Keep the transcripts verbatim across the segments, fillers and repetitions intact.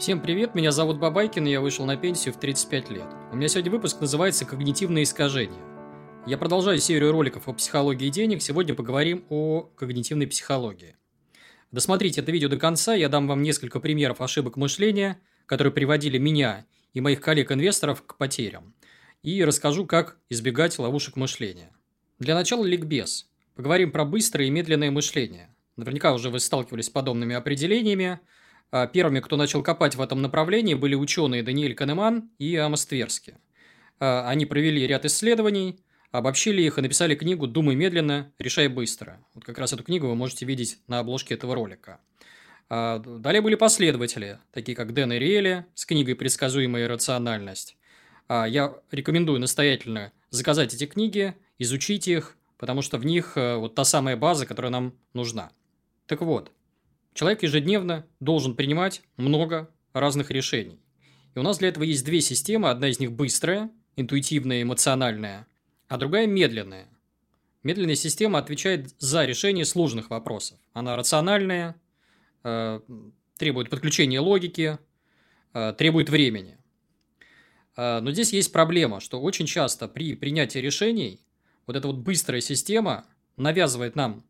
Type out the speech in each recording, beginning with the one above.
Всем привет, меня зовут Бабайкин, и я вышел на пенсию в тридцать пять лет. У меня сегодня выпуск называется «Когнитивные искажения». Я продолжаю серию роликов о психологии денег, сегодня поговорим о когнитивной психологии. Досмотрите это видео до конца, я дам вам несколько примеров ошибок мышления, которые приводили меня и моих коллег-инвесторов к потерям, и расскажу, как избегать ловушек мышления. Для начала ликбез. Поговорим про быстрое и медленное мышление. Наверняка уже вы сталкивались с подобными определениями. Первыми, кто начал копать в этом направлении, были ученые Даниэль Канеман и Амос Тверски. Они провели ряд исследований, обобщили их и написали книгу «Думай медленно, решай быстро». Вот как раз эту книгу вы можете видеть на обложке этого ролика. Далее были последователи, такие как Дэн Ариэли с книгой «Предсказуемая рациональность». Я рекомендую настоятельно заказать эти книги, изучить их, потому что в них вот та самая база, которая нам нужна. Так вот. Человек ежедневно должен принимать много разных решений. И у нас для этого есть две системы. Одна из них быстрая, интуитивная, эмоциональная, а другая медленная. Медленная система отвечает за решение сложных вопросов. Она рациональная, требует подключения логики, требует времени. Но здесь есть проблема, что очень часто при принятии решений вот эта вот быстрая система навязывает нам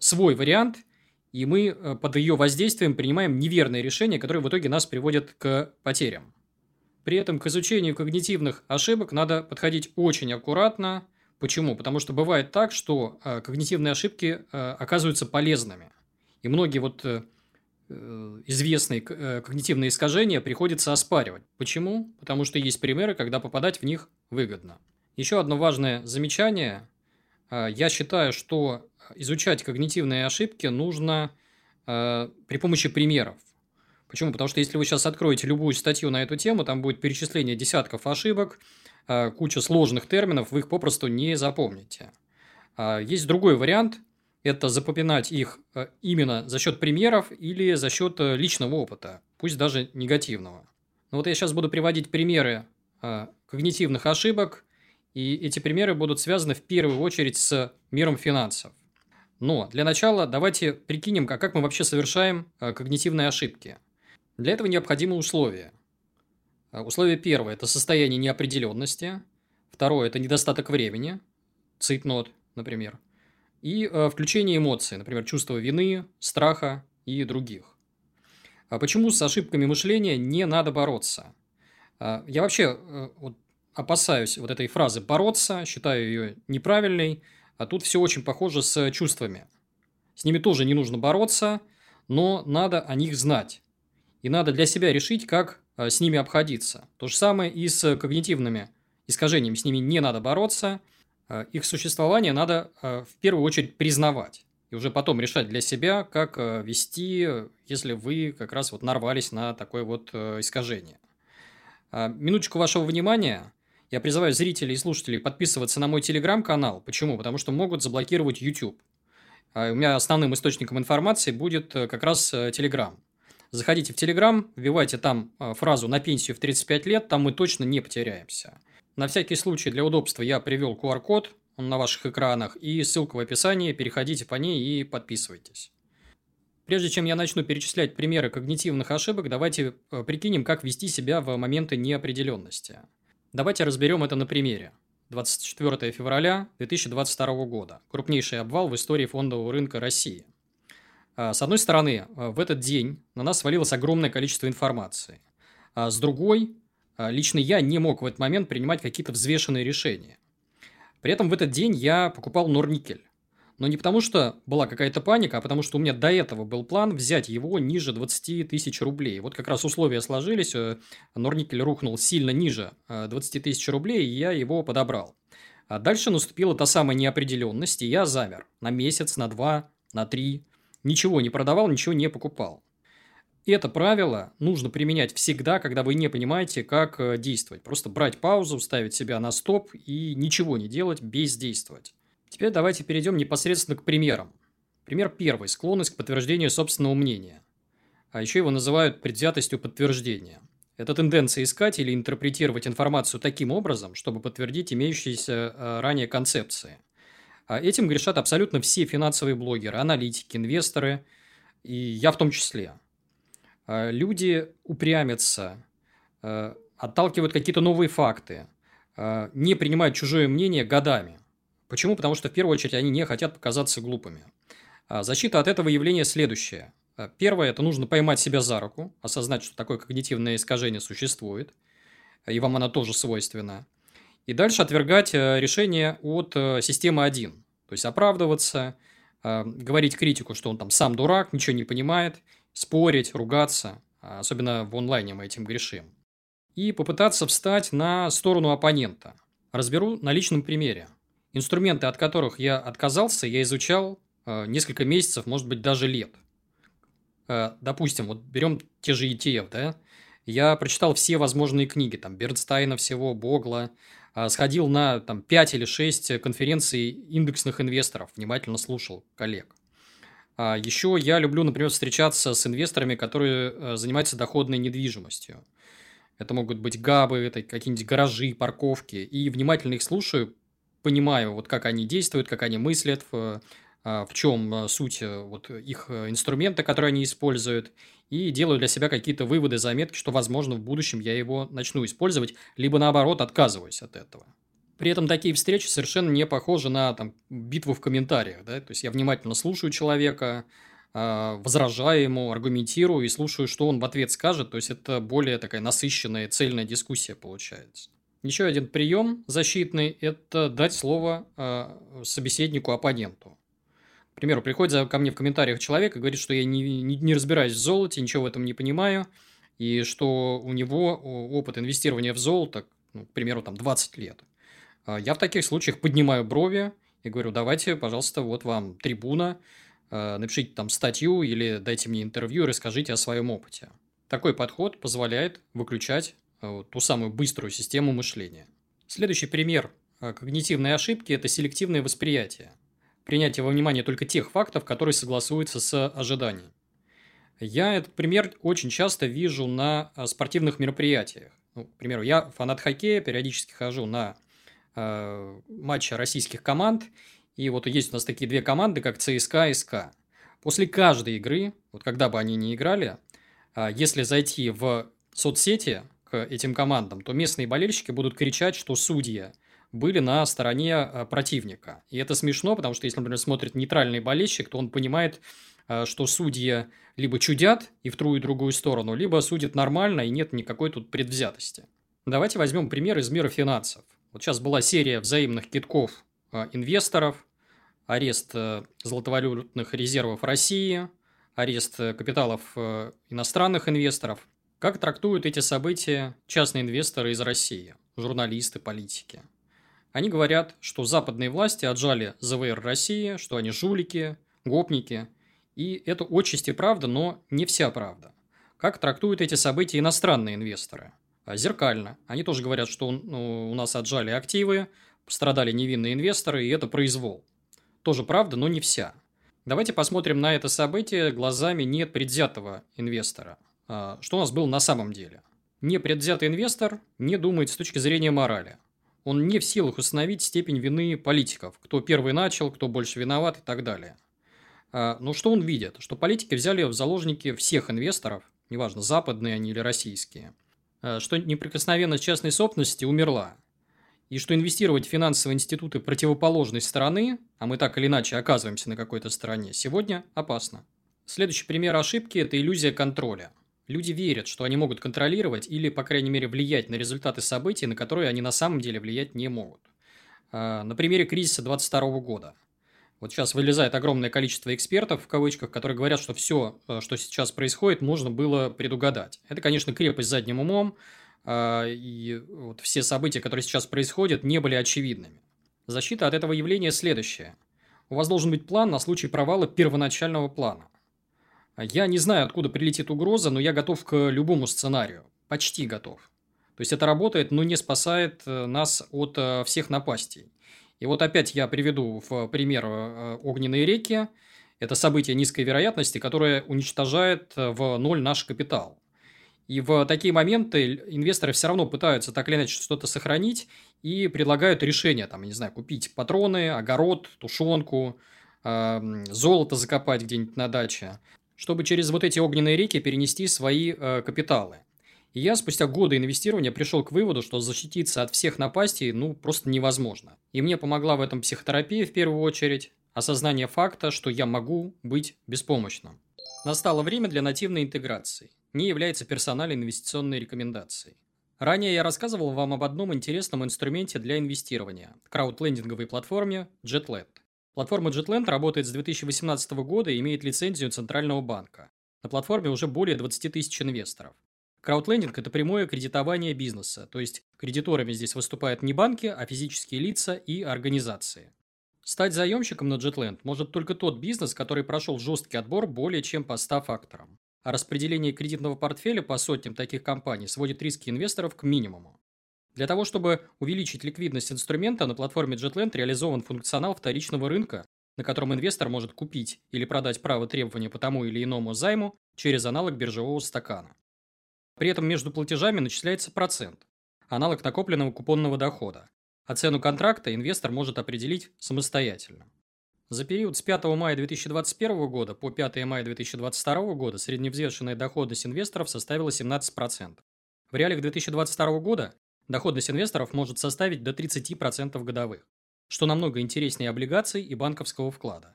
свой вариант, и мы под ее воздействием принимаем неверные решения, которые в итоге нас приводят к потерям. При этом к изучению когнитивных ошибок надо подходить очень аккуратно. Почему? Потому что бывает так, что когнитивные ошибки оказываются полезными. И многие вот известные когнитивные искажения приходится оспаривать. Почему? Потому что есть примеры, когда попадать в них выгодно. Еще одно важное замечание. Я считаю, что изучать когнитивные ошибки нужно э, при помощи примеров. Почему? Потому что если вы сейчас откроете любую статью на эту тему, там будет перечисление десятков ошибок, э, куча сложных терминов, вы их попросту не запомните. Э, есть другой вариант – это запоминать их именно за счет примеров или за счет личного опыта, пусть даже негативного. Но вот я сейчас буду приводить примеры э, когнитивных ошибок, и эти примеры будут связаны в первую очередь с миром финансов. Но для начала давайте прикинем, как мы вообще совершаем когнитивные ошибки. Для этого необходимы условия. Условие первое – это состояние неопределенности. Второе – это недостаток времени, цитнот, например. И включение эмоций, например, чувство вины, страха и других. А почему с ошибками мышления не надо бороться? Я вообще вот, опасаюсь вот этой фразы «бороться», считаю ее неправильной. А тут все очень похоже с чувствами. С ними тоже не нужно бороться, но надо о них знать. И надо для себя решить, как с ними обходиться. То же самое и с когнитивными искажениями. С ними не надо бороться. Их существование надо в первую очередь признавать. И уже потом решать для себя, как вести, если вы как раз вот нарвались на такое вот искажение. Минуточку вашего внимания. Я призываю зрителей и слушателей подписываться на мой телеграм-канал. Почему? Потому что могут заблокировать YouTube. У меня основным источником информации будет как раз Telegram. Заходите в Telegram, вбивайте там фразу «на пенсию в тридцать пять лет», там мы точно не потеряемся. На всякий случай для удобства я привел ку ар код, он на ваших экранах, и ссылка в описании, переходите по ней и подписывайтесь. Прежде чем я начну перечислять примеры когнитивных ошибок, давайте прикинем, как вести себя в моменты неопределенности. Давайте разберем это на примере. двадцать четвёртое февраля две тысячи двадцать второго года. Крупнейший обвал в истории фондового рынка России. С одной стороны, в этот день на нас свалилось огромное количество информации. С другой, лично я не мог в этот момент принимать какие-то взвешенные решения. При этом в этот день я покупал норникель. Но не потому, что была какая-то паника, а потому, что у меня до этого был план взять его ниже двадцати тысяч рублей. Вот как раз условия сложились, норникель рухнул сильно ниже двадцати тысяч рублей, и я его подобрал. А дальше наступила та самая неопределенность, и я замер на месяц, на два, на три. Ничего не продавал, ничего не покупал. Это правило нужно применять всегда, когда вы не понимаете, как действовать. Просто брать паузу, ставить себя на стоп и ничего не делать, бездействовать. Теперь давайте перейдем непосредственно к примерам. Пример первый – склонность к подтверждению собственного мнения. А еще его называют предвзятостью подтверждения. Это тенденция искать или интерпретировать информацию таким образом, чтобы подтвердить имеющиеся ранее концепции. А этим грешат абсолютно все финансовые блогеры, аналитики, инвесторы, и я в том числе. люди упрямятся, отталкивают какие-то новые факты, не принимают чужое мнение годами. Почему? Потому что в первую очередь они не хотят показаться глупыми. Защита от этого явления следующая. Первое – это нужно поймать себя за руку, осознать, что такое когнитивное искажение существует, и вам оно тоже свойственно. И дальше отвергать решение от системы один. То есть оправдываться, говорить критику, что он там сам дурак, ничего не понимает, спорить, ругаться. Особенно в онлайне мы этим грешим. И попытаться встать на сторону оппонента. Разберу на личном примере. Инструменты, от которых я отказался, я изучал несколько месяцев, может быть, даже лет. Допустим, вот берем те же и ти эф, да? Я прочитал все возможные книги, там, Бернстайна всего, Богла, сходил на там, пять или шесть конференций индексных инвесторов, внимательно слушал коллег. Еще я люблю, например, встречаться с инвесторами, которые занимаются доходной недвижимостью. Это могут быть габы, это какие-нибудь гаражи, парковки. И внимательно их слушаю, понимаю, вот как они действуют, как они мыслят, в, в чем суть вот, их инструмента, который они используют. И делаю для себя какие-то выводы, заметки, что, возможно, в будущем я его начну использовать, либо, наоборот, отказываюсь от этого. При этом такие встречи совершенно не похожи на там, битву в комментариях. Да? То есть, я внимательно слушаю человека, возражаю ему, аргументирую и слушаю, что он в ответ скажет. То есть, это более такая насыщенная, цельная дискуссия получается. Еще один прием защитный – это дать слово собеседнику, оппоненту. К примеру, приходит ко мне в комментариях человек и говорит, что я не, не, не разбираюсь в золоте, ничего в этом не понимаю, и что у него опыт инвестирования в золото, ну, к примеру, там двадцать лет. Я в таких случаях поднимаю брови и говорю, давайте, пожалуйста, вот вам трибуна, напишите там статью или дайте мне интервью, расскажите о своем опыте. Такой подход позволяет выключать ту самую быструю систему мышления. Следующий пример когнитивной ошибки – это селективное восприятие. Принятие во внимание только тех фактов, которые согласуются с ожиданием. Я этот пример очень часто вижу на спортивных мероприятиях. Ну, к примеру, я фанат хоккея, периодически хожу на э, матчи российских команд. И вот есть у нас такие две команды, как ЦСКА и СКА. После каждой игры, вот когда бы они ни играли, э, если зайти в соцсети к этим командам, то местные болельщики будут кричать, что судья были на стороне противника. И это смешно, потому что, если, например, смотрит нейтральный болельщик, то он понимает, что судьи либо чудят и в ту и другую сторону, либо судят нормально и нет никакой тут предвзятости. Давайте возьмем пример из мира финансов. Вот сейчас была серия взаимных кидков инвесторов, арест золотовалютных резервов России, арест капиталов иностранных инвесторов. Как трактуют эти события частные инвесторы из России, журналисты, политики? Они говорят, что западные власти отжали ЗВР России, что они жулики, гопники. И это отчасти правда, но не вся правда. Как трактуют эти события иностранные инвесторы? Зеркально. Они тоже говорят, что ну, у нас отжали активы, пострадали невинные инвесторы, и это произвол. Тоже правда, но не вся. Давайте посмотрим на это событие глазами непредвзятого инвестора. Что у нас было на самом деле? Непредвзятый инвестор не думает с точки зрения морали. Он не в силах установить степень вины политиков, кто первый начал, кто больше виноват и так далее. Но что он видит? Что политики взяли в заложники всех инвесторов, неважно, западные они или российские, что неприкосновенность частной собственности умерла, и что инвестировать в финансовые институты противоположной стороны, а мы так или иначе оказываемся на какой-то стороне, сегодня опасно. Следующий пример ошибки – это иллюзия контроля. Люди верят, что они могут контролировать или, по крайней мере, влиять на результаты событий, на которые они на самом деле влиять не могут. На примере кризиса двадцать второго года. Вот сейчас вылезает огромное количество экспертов, в кавычках, которые говорят, что все, что сейчас происходит, можно было предугадать. Это, конечно, крепость задним умом, и вот все события, которые сейчас происходят, не были очевидными. Защита от этого явления следующая. У вас должен быть план на случай провала первоначального плана. Я не знаю, откуда прилетит угроза, но я готов к любому сценарию. Почти готов. То есть, это работает, но не спасает нас от всех напастей. И вот опять я приведу в пример огненные реки. Это событие низкой вероятности, которое уничтожает в ноль наш капитал. И в такие моменты инвесторы все равно пытаются так или иначе что-то сохранить и предлагают решения. Там, я не знаю, купить патроны, огород, тушенку, золото закопать где-нибудь на даче. чтобы через вот эти огненные реки перенести свои э, капиталы. И я спустя годы инвестирования пришел к выводу, что защититься от всех напастей ну просто невозможно. И мне помогла в этом психотерапия в первую очередь, осознание факта, что я могу быть беспомощным. Настало время для нативной интеграции. Не является персональной инвестиционной рекомендацией. Ранее я рассказывал вам об одном интересном инструменте для инвестирования – краудлендинговой платформе JetLend. Платформа JetLend работает с две тысячи восемнадцатого года и имеет лицензию Центрального банка. На платформе уже более двадцати тысяч инвесторов. Краудлендинг – это прямое кредитование бизнеса, то есть кредиторами здесь выступают не банки, а физические лица и организации. Стать заемщиком на JetLend может только тот бизнес, который прошел жесткий отбор более чем по ста факторам. А распределение кредитного портфеля по сотням таких компаний сводит риски инвесторов к минимуму. Для того, чтобы увеличить ликвидность инструмента, на платформе JetLend реализован функционал вторичного рынка, на котором инвестор может купить или продать право требования по тому или иному займу через аналог биржевого стакана. При этом между платежами начисляется процент, аналог накопленного купонного дохода, а цену контракта инвестор может определить самостоятельно. За период с пятого мая две тысячи двадцать первого года по пятого мая две тысячи двадцать второго года средневзвешенная доходность инвесторов составила семнадцать процентов. В реалиях две тысячи двадцать второго года доходность инвесторов может составить до тридцати процентов годовых, что намного интереснее облигаций и банковского вклада,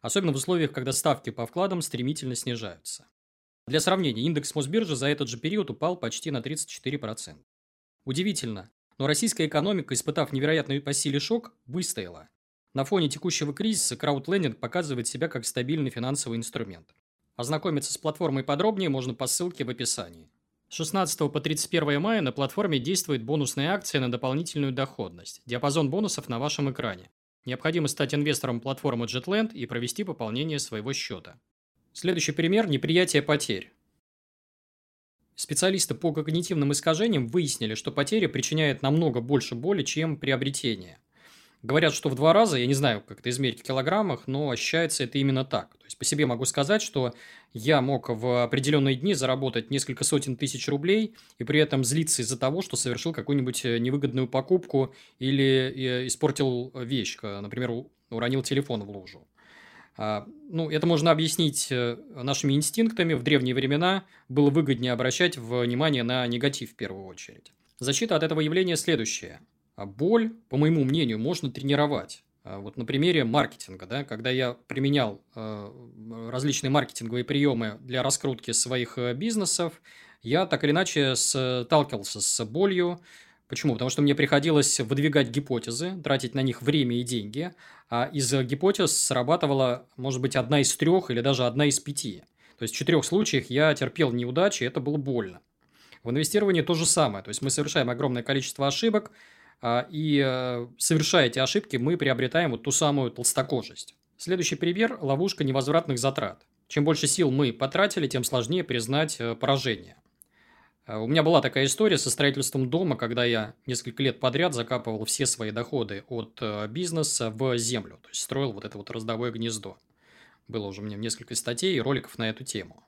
особенно в условиях, когда ставки по вкладам стремительно снижаются. Для сравнения, индекс Мосбиржи за этот же период упал почти на тридцать четыре процента. Удивительно, но российская экономика, испытав невероятный по силе шок, выстояла. На фоне текущего кризиса краудлендинг показывает себя как стабильный финансовый инструмент. Ознакомиться с платформой подробнее можно по ссылке в описании. С шестнадцатого по тридцать первое мая на платформе действует бонусная акция на дополнительную доходность. Диапазон бонусов на вашем экране. Необходимо стать инвестором платформы JetLend и провести пополнение своего счета. Следующий пример – неприятие потерь. Специалисты по когнитивным искажениям выяснили, что потеря причиняет намного больше боли, чем приобретение. Говорят, что в два раза, я не знаю, как это измерить в килограммах, но ощущается это именно так. То есть по себе могу сказать, что я мог в определенные дни заработать несколько сотен тысяч рублей и при этом злиться из-за того, что совершил какую-нибудь невыгодную покупку или испортил вещь, например, уронил телефон в лужу. Ну, это можно объяснить нашими инстинктами. В древние времена было выгоднее обращать внимание на негатив в первую очередь. Защита от этого явления следующая. Боль, по моему мнению, можно тренировать. Вот на примере маркетинга, да, когда я применял различные маркетинговые приемы для раскрутки своих бизнесов, я так или иначе сталкивался с болью. Почему? Потому что мне приходилось выдвигать гипотезы, тратить на них время и деньги, а из гипотез срабатывала, может быть, одна из трех или даже одна из пяти. То есть в четырех случаях я терпел неудачи, и это было больно. В инвестировании то же самое. То есть мы совершаем огромное количество ошибок, и, совершая эти ошибки, мы приобретаем вот ту самую толстокожесть. Следующий пример – ловушка невозвратных затрат. Чем больше сил мы потратили, тем сложнее признать поражение. У меня была такая история со строительством дома, когда я несколько лет подряд закапывал все свои доходы от бизнеса в землю. То есть строил вот это вот родовое гнездо. Было уже у меня несколько статей и роликов на эту тему.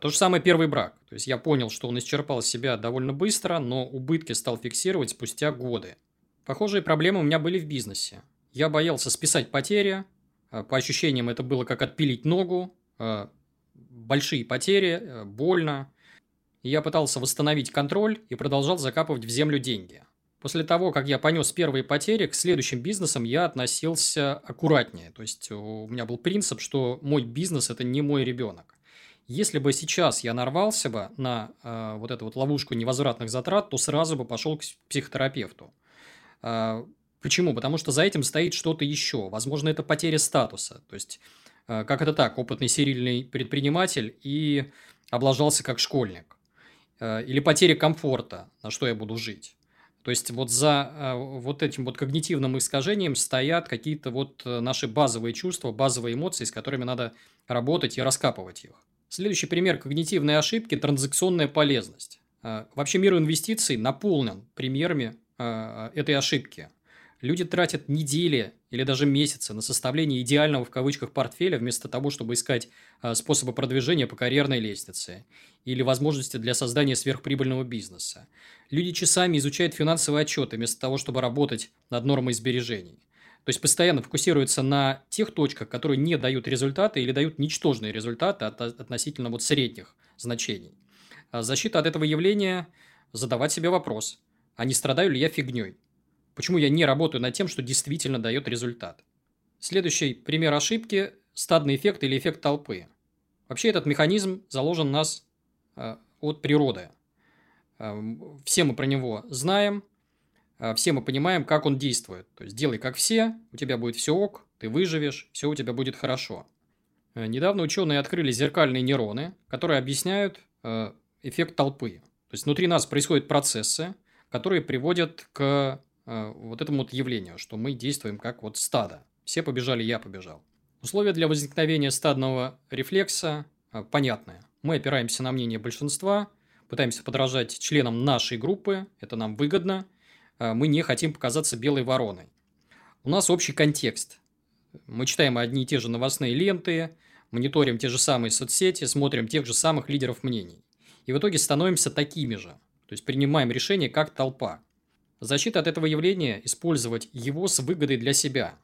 То же самое первый брак. То есть я понял, что он исчерпал себя довольно быстро, но убытки стал фиксировать спустя годы. Похожие проблемы у меня были в бизнесе. Я боялся списать потери. По ощущениям это было как отпилить ногу. Большие потери, больно. Я пытался восстановить контроль и продолжал закапывать в землю деньги. После того, как я понес первые потери, к следующим бизнесам я относился аккуратнее. То есть у меня был принцип, что мой бизнес – это не мой ребенок. Если бы сейчас я нарвался бы на э, вот эту вот ловушку невозвратных затрат, то сразу бы пошел к психотерапевту. Э, почему? Потому что за этим стоит что-то еще. Возможно, это потеря статуса. То есть э, как это так? Опытный серийный предприниматель и облажался как школьник. Или потеря комфорта, на что я буду жить. То есть вот за вот этим вот когнитивным искажением стоят какие-то вот наши базовые чувства, базовые эмоции, с которыми надо работать и раскапывать их. Следующий пример когнитивной ошибки – транзакционная полезность. Вообще мир инвестиций наполнен примерами этой ошибки. Люди тратят недели или даже месяцы на составление идеального в кавычках портфеля вместо того, чтобы искать способы продвижения по карьерной лестнице или возможности для создания сверхприбыльного бизнеса. Люди часами изучают финансовые отчеты вместо того, чтобы работать над нормой сбережений. То есть постоянно фокусируется на тех точках, которые не дают результаты или дают ничтожные результаты от, относительно вот средних значений. Защита от этого явления – задавать себе вопрос, а не страдаю ли я фигней? Почему я не работаю над тем, что действительно дает результат? Следующий пример ошибки – стадный эффект или эффект толпы. Вообще этот механизм заложен у нас от природы. Все мы про него знаем, все мы понимаем, как он действует. То есть, делай как все, у тебя будет все ок, ты выживешь, все у тебя будет хорошо. Недавно ученые открыли зеркальные нейроны, которые объясняют эффект толпы. То есть, внутри нас происходят процессы, которые приводят к вот этому вот явлению, что мы действуем как вот стадо. Все побежали, я побежал. Условия для возникновения стадного рефлекса понятны. Мы опираемся на мнение большинства, пытаемся подражать членам нашей группы, это нам выгодно. Мы не хотим показаться белой вороной. У нас общий контекст. Мы читаем одни и те же новостные ленты, мониторим те же самые соцсети, смотрим тех же самых лидеров мнений. И в итоге становимся такими же. То есть, принимаем решение как толпа. Защита от этого явления – использовать его с выгодой для себя.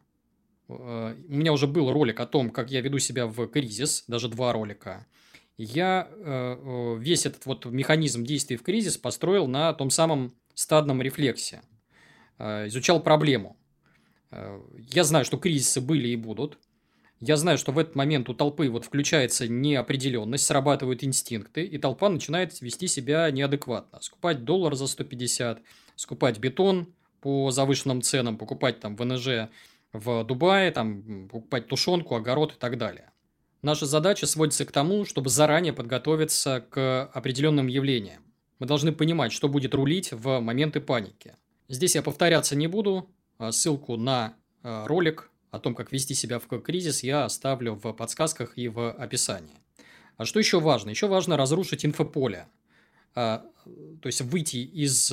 У меня уже был ролик о том, как я веду себя в кризис, даже два ролика. Я весь этот вот механизм действий в кризис построил на том самом стадном рефлексе. Изучал проблему. Я знаю, что кризисы были и будут. Я знаю, что в этот момент у толпы вот включается неопределенность, срабатывают инстинкты, и толпа начинает вести себя неадекватно. Скупать доллар за сто пятьдесят, скупать бетон по завышенным ценам, покупать там вэ эн жэ в Дубае, там, покупать тушенку, огород и так далее. Наша задача сводится к тому, чтобы заранее подготовиться к определенным явлениям. Мы должны понимать, что будет рулить в моменты паники. Здесь я повторяться не буду. Ссылку на ролик о том, как вести себя в кризис, я оставлю в подсказках и в описании. А что еще важно? Еще важно разрушить инфополе. То есть, выйти из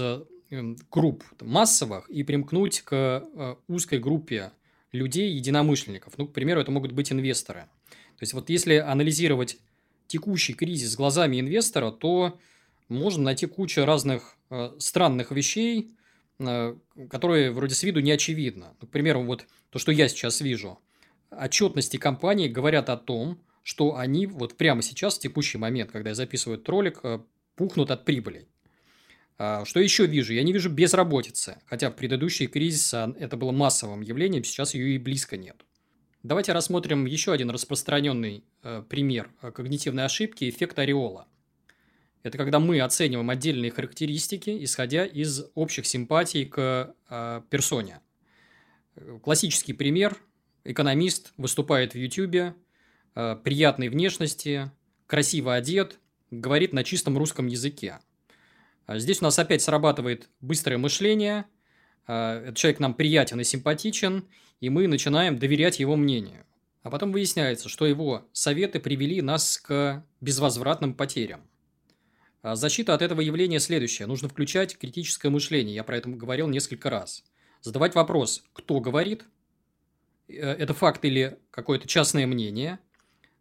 групп массовых и примкнуть к узкой группе людей, единомышленников. Ну, к примеру, это могут быть инвесторы. То есть, вот если анализировать текущий кризис глазами инвестора, то можно найти кучу разных э, странных вещей, э, которые вроде с виду не очевидны. К примеру, вот то, что я сейчас вижу. Отчетности компаний говорят о том, что они вот прямо сейчас, в текущий момент, когда я записываю этот ролик, э, пухнут от прибыли. А, что еще вижу? Я не вижу безработицы. Хотя в предыдущие кризисы это было массовым явлением, сейчас ее и близко нет. Давайте рассмотрим еще один распространенный э, пример когнитивной ошибки – эффект ореола. Это когда мы оцениваем отдельные характеристики, исходя из общих симпатий к э, персоне. Классический пример. Экономист выступает в Ютьюбе, э, приятной внешности, красиво одет, говорит на чистом русском языке. Здесь у нас опять срабатывает быстрое мышление. Э, этот человек нам приятен и симпатичен, и мы начинаем доверять его мнению. А потом выясняется, что его советы привели нас к безвозвратным потерям. Защита от этого явления следующая. Нужно включать критическое мышление. Я про это говорил несколько раз. Задавать вопрос, кто говорит, это факт или какое-то частное мнение,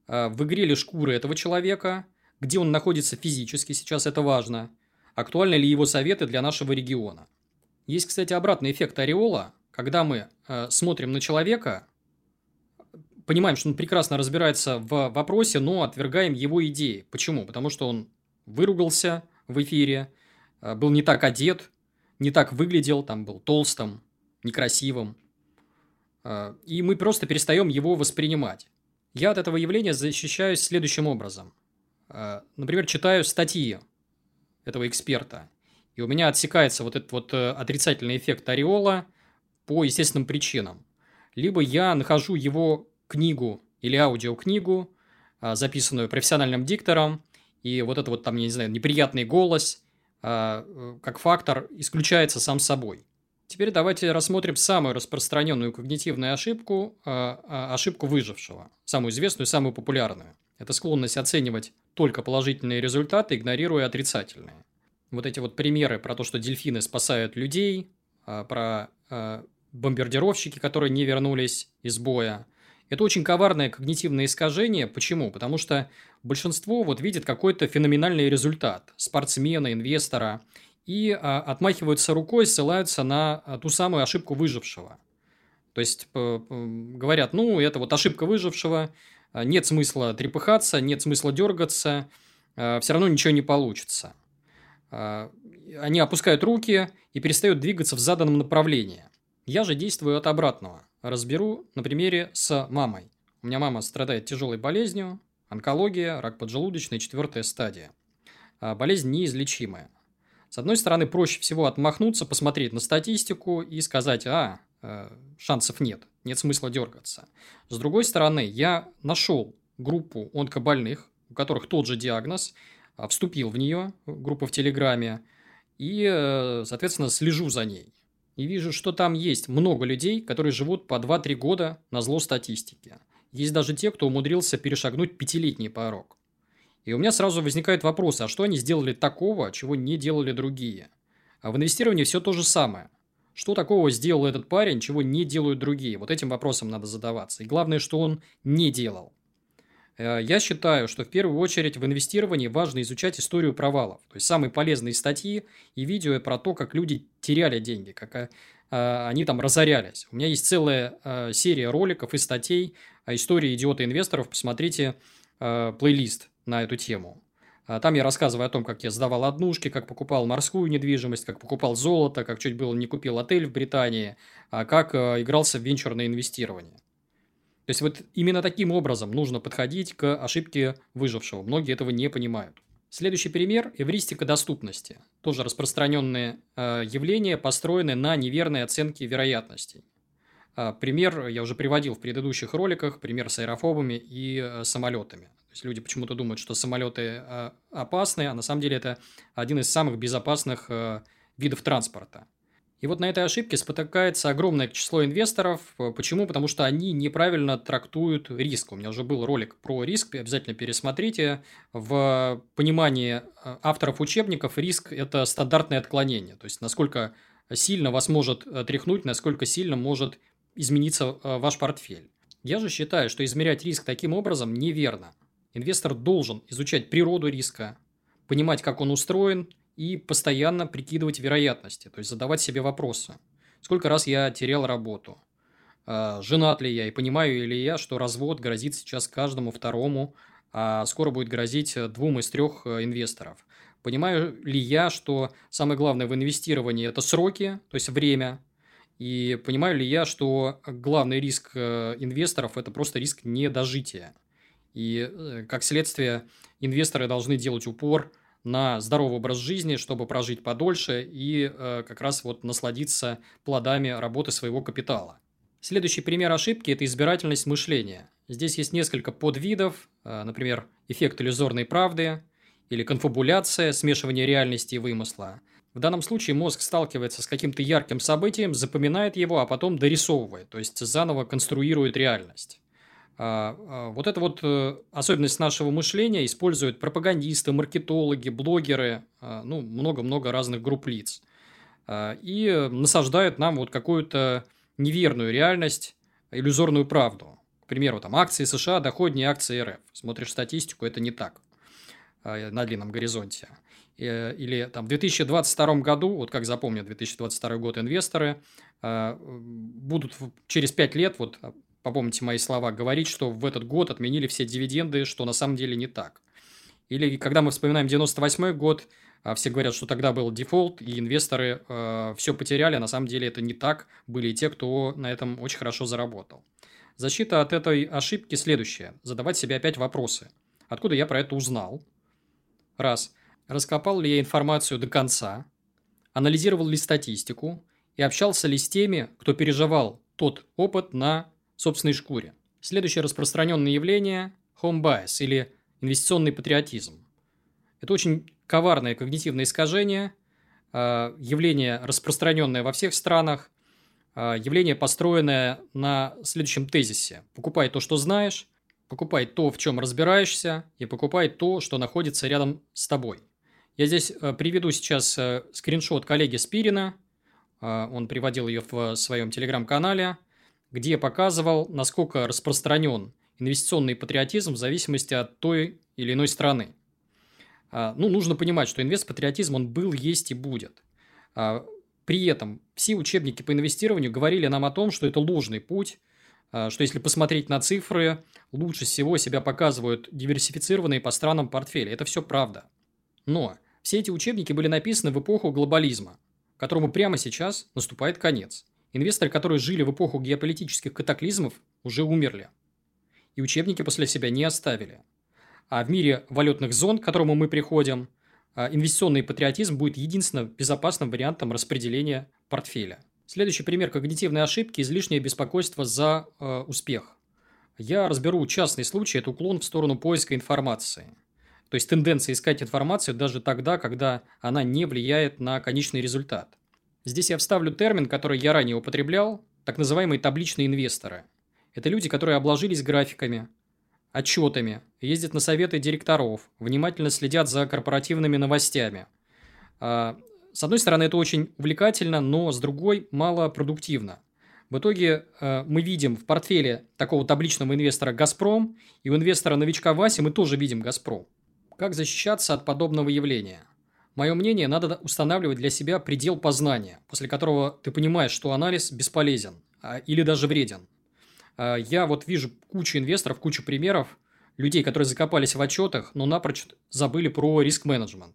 в игре ли шкуры этого человека, где он находится физически, сейчас это важно, актуальны ли его советы для нашего региона. Есть, кстати, обратный эффект ореола, когда мы смотрим на человека, понимаем, что он прекрасно разбирается в вопросе, но отвергаем его идеи. Почему? Потому что он выругался в эфире, был не так одет, не так выглядел, там был толстым, некрасивым. И мы просто перестаем его воспринимать. Я от этого явления защищаюсь следующим образом. Например, читаю статьи этого эксперта, и у меня отсекается вот этот вот отрицательный эффект ореола по естественным причинам. Либо я нахожу его книгу или аудиокнигу, записанную профессиональным диктором, и вот этот вот там, я не знаю, неприятный голос, э, как фактор, исключается сам собой. Теперь давайте рассмотрим самую распространенную когнитивную ошибку, э, ошибку выжившего, самую известную, самую популярную. Это склонность оценивать только положительные результаты, игнорируя отрицательные. Вот эти вот примеры про то, что дельфины спасают людей, э, про э, бомбардировщики, которые не вернулись из боя. Это очень коварное когнитивное искажение. Почему? Потому что большинство вот видит какой-то феноменальный результат спортсмена, инвестора, и а, отмахиваются рукой, ссылаются на ту самую ошибку выжившего. То То есть говорят, ну, это вот ошибка выжившего, нет смысла трепыхаться, нет смысла дергаться, все равно ничего не получится. Они опускают руки и перестают двигаться в заданном направлении. Я же действую от обратного. Разберу на примере с мамой. У меня мама страдает тяжелой болезнью, онкология, рак поджелудочной, четвертая стадия. Болезнь неизлечимая. С одной стороны, проще всего отмахнуться, посмотреть на статистику и сказать, а, шансов нет, нет смысла дергаться. С другой стороны, я нашел группу онкобольных, у которых тот же диагноз, вступил в нее, группа в Телеграме, и, соответственно, слежу за ней. И вижу, что там есть много людей, которые живут по два-три года на зло статистики. Есть даже те, кто умудрился перешагнуть пятилетний порог. И у меня сразу возникает вопрос, а что они сделали такого, чего не делали другие? А в инвестировании все то же самое. Что такого сделал этот парень, чего не делают другие? Вот этим вопросом надо задаваться. И главное, что он не делал. Я считаю, что в первую очередь в инвестировании важно изучать историю провалов. То есть, самые полезные статьи и видео про то, как люди теряли деньги, как они там разорялись. У меня есть целая серия роликов и статей о истории идиота-инвесторов. Посмотрите плейлист на эту тему. Там я рассказываю о том, как я сдавал однушки, как покупал морскую недвижимость, как покупал золото, как чуть было не купил отель в Британии, как игрался в венчурное инвестирование. То есть, вот именно таким образом нужно подходить к ошибке выжившего. Многие этого не понимают. Следующий пример – эвристика доступности. Тоже распространенное явление, построенное на неверной оценке вероятностей. Пример я уже приводил в предыдущих роликах, пример с аэрофобами и самолетами. То есть, люди почему-то думают, что самолеты опасны, а на самом деле это один из самых безопасных видов транспорта. И вот на этой ошибке спотыкается огромное число инвесторов. Почему? Потому что они неправильно трактуют риск. У меня уже был ролик про риск, обязательно пересмотрите. В понимании авторов учебников риск – это стандартное отклонение. То есть, насколько сильно вас может тряхнуть, насколько сильно может измениться ваш портфель. Я же считаю, что измерять риск таким образом неверно. Инвестор должен изучать природу риска, понимать, как он устроен, и постоянно прикидывать вероятности, то есть задавать себе вопросы. Сколько раз я терял работу? Женат ли я? И понимаю ли я, что развод грозит сейчас каждому второму, а скоро будет грозить двум из трех инвесторов? Понимаю ли я, что самое главное в инвестировании – это сроки, то есть время? И понимаю ли я, что главный риск инвесторов – это просто риск недожития? И, как следствие, инвесторы должны делать упор на здоровый образ жизни, чтобы прожить подольше и э, как раз вот насладиться плодами работы своего капитала. Следующий пример ошибки – это избирательность мышления. Здесь есть несколько подвидов, э, например, эффект иллюзорной правды или конфабуляция, смешивание реальности и вымысла. В данном случае мозг сталкивается с каким-то ярким событием, запоминает его, а потом дорисовывает, то есть заново конструирует реальность. Вот эта вот особенность нашего мышления используют пропагандисты, маркетологи, блогеры, ну, много-много разных групп лиц. И насаждают нам вот какую-то неверную реальность, иллюзорную правду. К примеру, там акции США доходнее акции РФ. Смотришь статистику, это не так на длинном горизонте. Или там в две тысячи двадцать втором году, вот как запомнят две тысячи двадцать второй год инвесторы, будут через пять лет... вот попомните мои слова, говорить, что в этот год отменили все дивиденды, что на самом деле не так. Или когда мы вспоминаем девяносто восьмой год, все говорят, что тогда был дефолт, и инвесторы э, все потеряли, а на самом деле это не так, были и те, кто на этом очень хорошо заработал. Защита от этой ошибки следующая. Задавать себе опять вопросы. Откуда я про это узнал? Раз. Раскопал ли я информацию до конца? Анализировал ли статистику? И общался ли с теми, кто переживал тот опыт на собственной шкуре. Следующее распространенное явление – home bias или инвестиционный патриотизм. Это очень коварное когнитивное искажение, явление, распространенное во всех странах, явление, построенное на следующем тезисе. Покупай то, что знаешь, покупай то, в чем разбираешься, и покупай то, что находится рядом с тобой. Я здесь приведу сейчас скриншот коллеги Спирина, он приводил ее в своем телеграм-канале, где показывал, насколько распространен инвестиционный патриотизм в зависимости от той или иной страны. Ну, нужно понимать, что инвестпатриотизм, он был, есть и будет. При этом все учебники по инвестированию говорили нам о том, что это ложный путь, что если посмотреть на цифры, лучше всего себя показывают диверсифицированные по странам портфели. Это все правда. Но все эти учебники были написаны в эпоху глобализма, которому прямо сейчас наступает конец. Инвесторы, которые жили в эпоху геополитических катаклизмов, уже умерли. И учебники после себя не оставили. А в мире валютных зон, к которому мы приходим, инвестиционный патриотизм будет единственным безопасным вариантом распределения портфеля. Следующий пример – когнитивные ошибки, излишнее беспокойство за э, успех. Я разберу частный случай, это уклон в сторону поиска информации. То есть тенденция искать информацию даже тогда, когда она не влияет на конечный результат. Здесь я вставлю термин, который я ранее употреблял, так называемые табличные инвесторы. Это люди, которые обложились графиками, отчетами, ездят на советы директоров, внимательно следят за корпоративными новостями. С одной стороны, это очень увлекательно, но с другой мало продуктивно. В итоге мы видим в портфеле такого табличного инвестора «Газпром», и у инвестора-новичка Васи мы тоже видим «Газпром». Как защищаться от подобного явления? Мое мнение, надо устанавливать для себя предел познания, после которого ты понимаешь, что анализ бесполезен или даже вреден. Я вот вижу кучу инвесторов, кучу примеров, людей, которые закопались в отчетах, но напрочь забыли про риск-менеджмент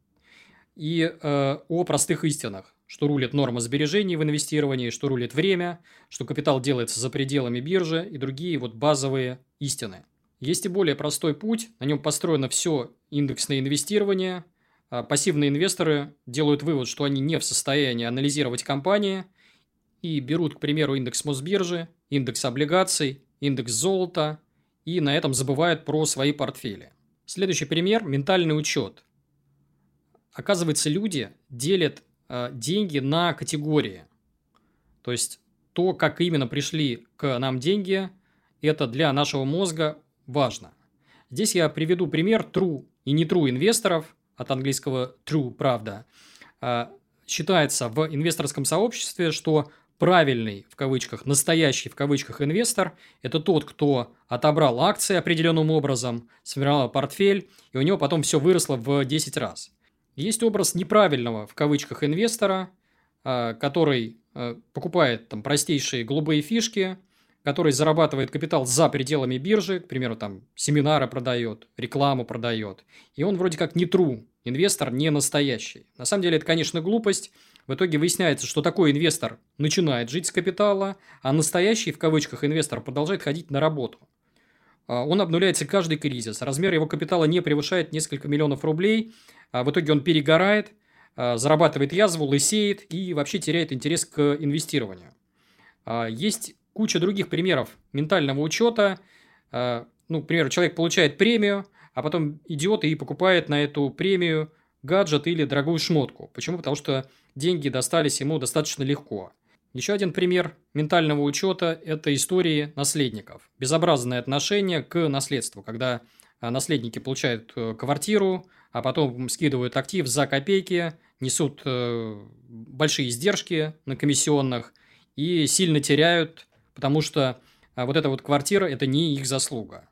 и э, о простых истинах, что рулит норма сбережений в инвестировании, что рулит время, что капитал делается за пределами биржи и другие вот базовые истины. Есть и более простой путь, на нем построено все индексное инвестирование. Пассивные инвесторы делают вывод, что они не в состоянии анализировать компании и берут, к примеру, индекс Мосбиржи, индекс облигаций, индекс золота, и на этом забывают про свои портфели. Следующий пример – ментальный учет. Оказывается, люди делят э, деньги на категории. То есть, то, как именно пришли к нам деньги, это для нашего мозга важно. Здесь я приведу пример true и не true инвесторов, от английского true – правда. Э, считается в инвесторском сообществе, что правильный, в кавычках, настоящий, в кавычках, инвестор – это тот, кто отобрал акции определенным образом, сформировал портфель, и у него потом все выросло в десять раз. Есть образ неправильного, в кавычках, инвестора, который покупает там простейшие голубые фишки, который зарабатывает капитал за пределами биржи, к примеру, там семинары продает, рекламу продает, и он вроде как не true, инвестор не настоящий. На самом деле это, конечно, глупость. В итоге выясняется, что такой инвестор начинает жить с капитала, а настоящий, в кавычках, инвестор продолжает ходить на работу. Он обнуляется каждый кризис, размер его капитала не превышает несколько миллионов рублей, в итоге он перегорает, зарабатывает язву, лысеет и вообще теряет интерес к инвестированию. Есть куча других примеров ментального учета. Ну, к примеру, человек получает премию, а потом идет и покупает на эту премию гаджет или дорогую шмотку. Почему? Потому что деньги достались ему достаточно легко. Еще один пример ментального учета – это истории наследников. Безобразное отношение к наследству, когда наследники получают квартиру, а потом скидывают актив за копейки, несут большие издержки на комиссионных и сильно теряют, потому что вот эта вот квартира – это не их заслуга.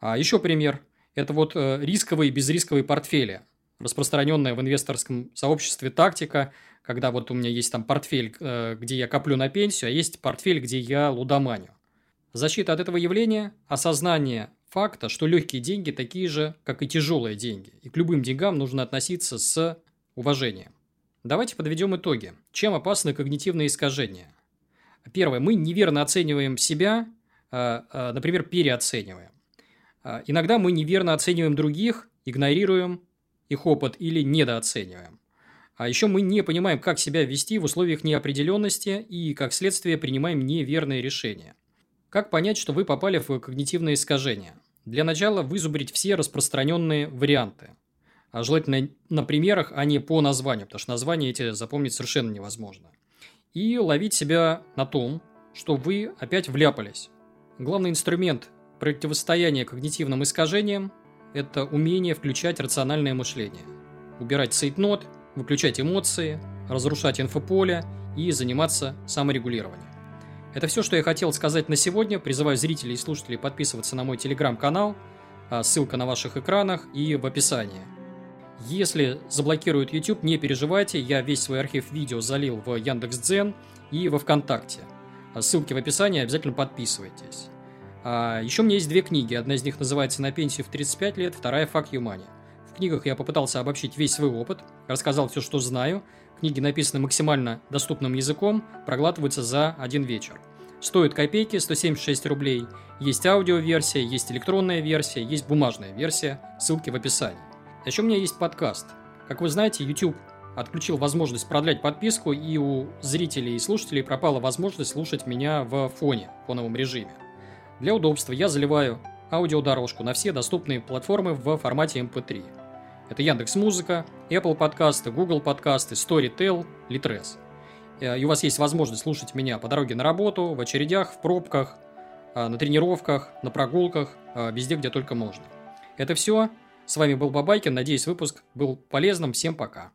А еще пример – это вот рисковые и безрисковые портфели. Распространенная в инвесторском сообществе тактика, когда вот у меня есть там портфель, где я коплю на пенсию, а есть портфель, где я лудоманю. Защита от этого явления – осознание факта, что легкие деньги такие же, как и тяжелые деньги, и к любым деньгам нужно относиться с уважением. Давайте подведем итоги. Чем опасны когнитивные искажения? Первое. Мы неверно оцениваем себя, например, переоцениваем. Иногда мы неверно оцениваем других, игнорируем их опыт или недооцениваем. А еще мы не понимаем, как себя вести в условиях неопределенности и, как следствие, принимаем неверные решения. Как понять, что вы попали в когнитивные искажения? Для начала вызубрить все распространенные варианты. А желательно на примерах, а не по названию, потому что названия эти запомнить совершенно невозможно. И ловить себя на том, что вы опять вляпались. Главный инструмент противостояния когнитивным искажениям – это умение включать рациональное мышление, убирать сейтнот, выключать эмоции, разрушать инфополе и заниматься саморегулированием. Это все, что я хотел сказать на сегодня. Призываю зрителей и слушателей подписываться на мой телеграм-канал, ссылка на ваших экранах и в описании. Если заблокируют YouTube, не переживайте, я весь свой архив видео залил в Яндекс.Дзен и во ВКонтакте. Ссылки в описании, обязательно подписывайтесь. А еще у меня есть две книги. Одна из них называется «На пенсию в тридцать пять лет», вторая «Fuck you money». В книгах я попытался обобщить весь свой опыт, рассказал все, что знаю. Книги написаны максимально доступным языком, проглатываются за один вечер. Стоит копейки, сто семьдесят шесть рублей. Есть аудиоверсия, есть электронная версия, есть бумажная версия. Ссылки в описании. Еще у меня есть подкаст. Как вы знаете, YouTube отключил возможность продлять подписку, и у зрителей и слушателей пропала возможность слушать меня в фоне, в фоновом режиме. Для удобства я заливаю аудиодорожку на все доступные платформы в формате эм пэ три. Это Яндекс.Музыка, Apple подкасты, Google подкасты, Storytel, Litres. И у вас есть возможность слушать меня по дороге на работу, в очередях, в пробках, на тренировках, на прогулках, везде, где только можно. Это все. С вами был Бабайкин. Надеюсь, выпуск был полезным. Всем пока.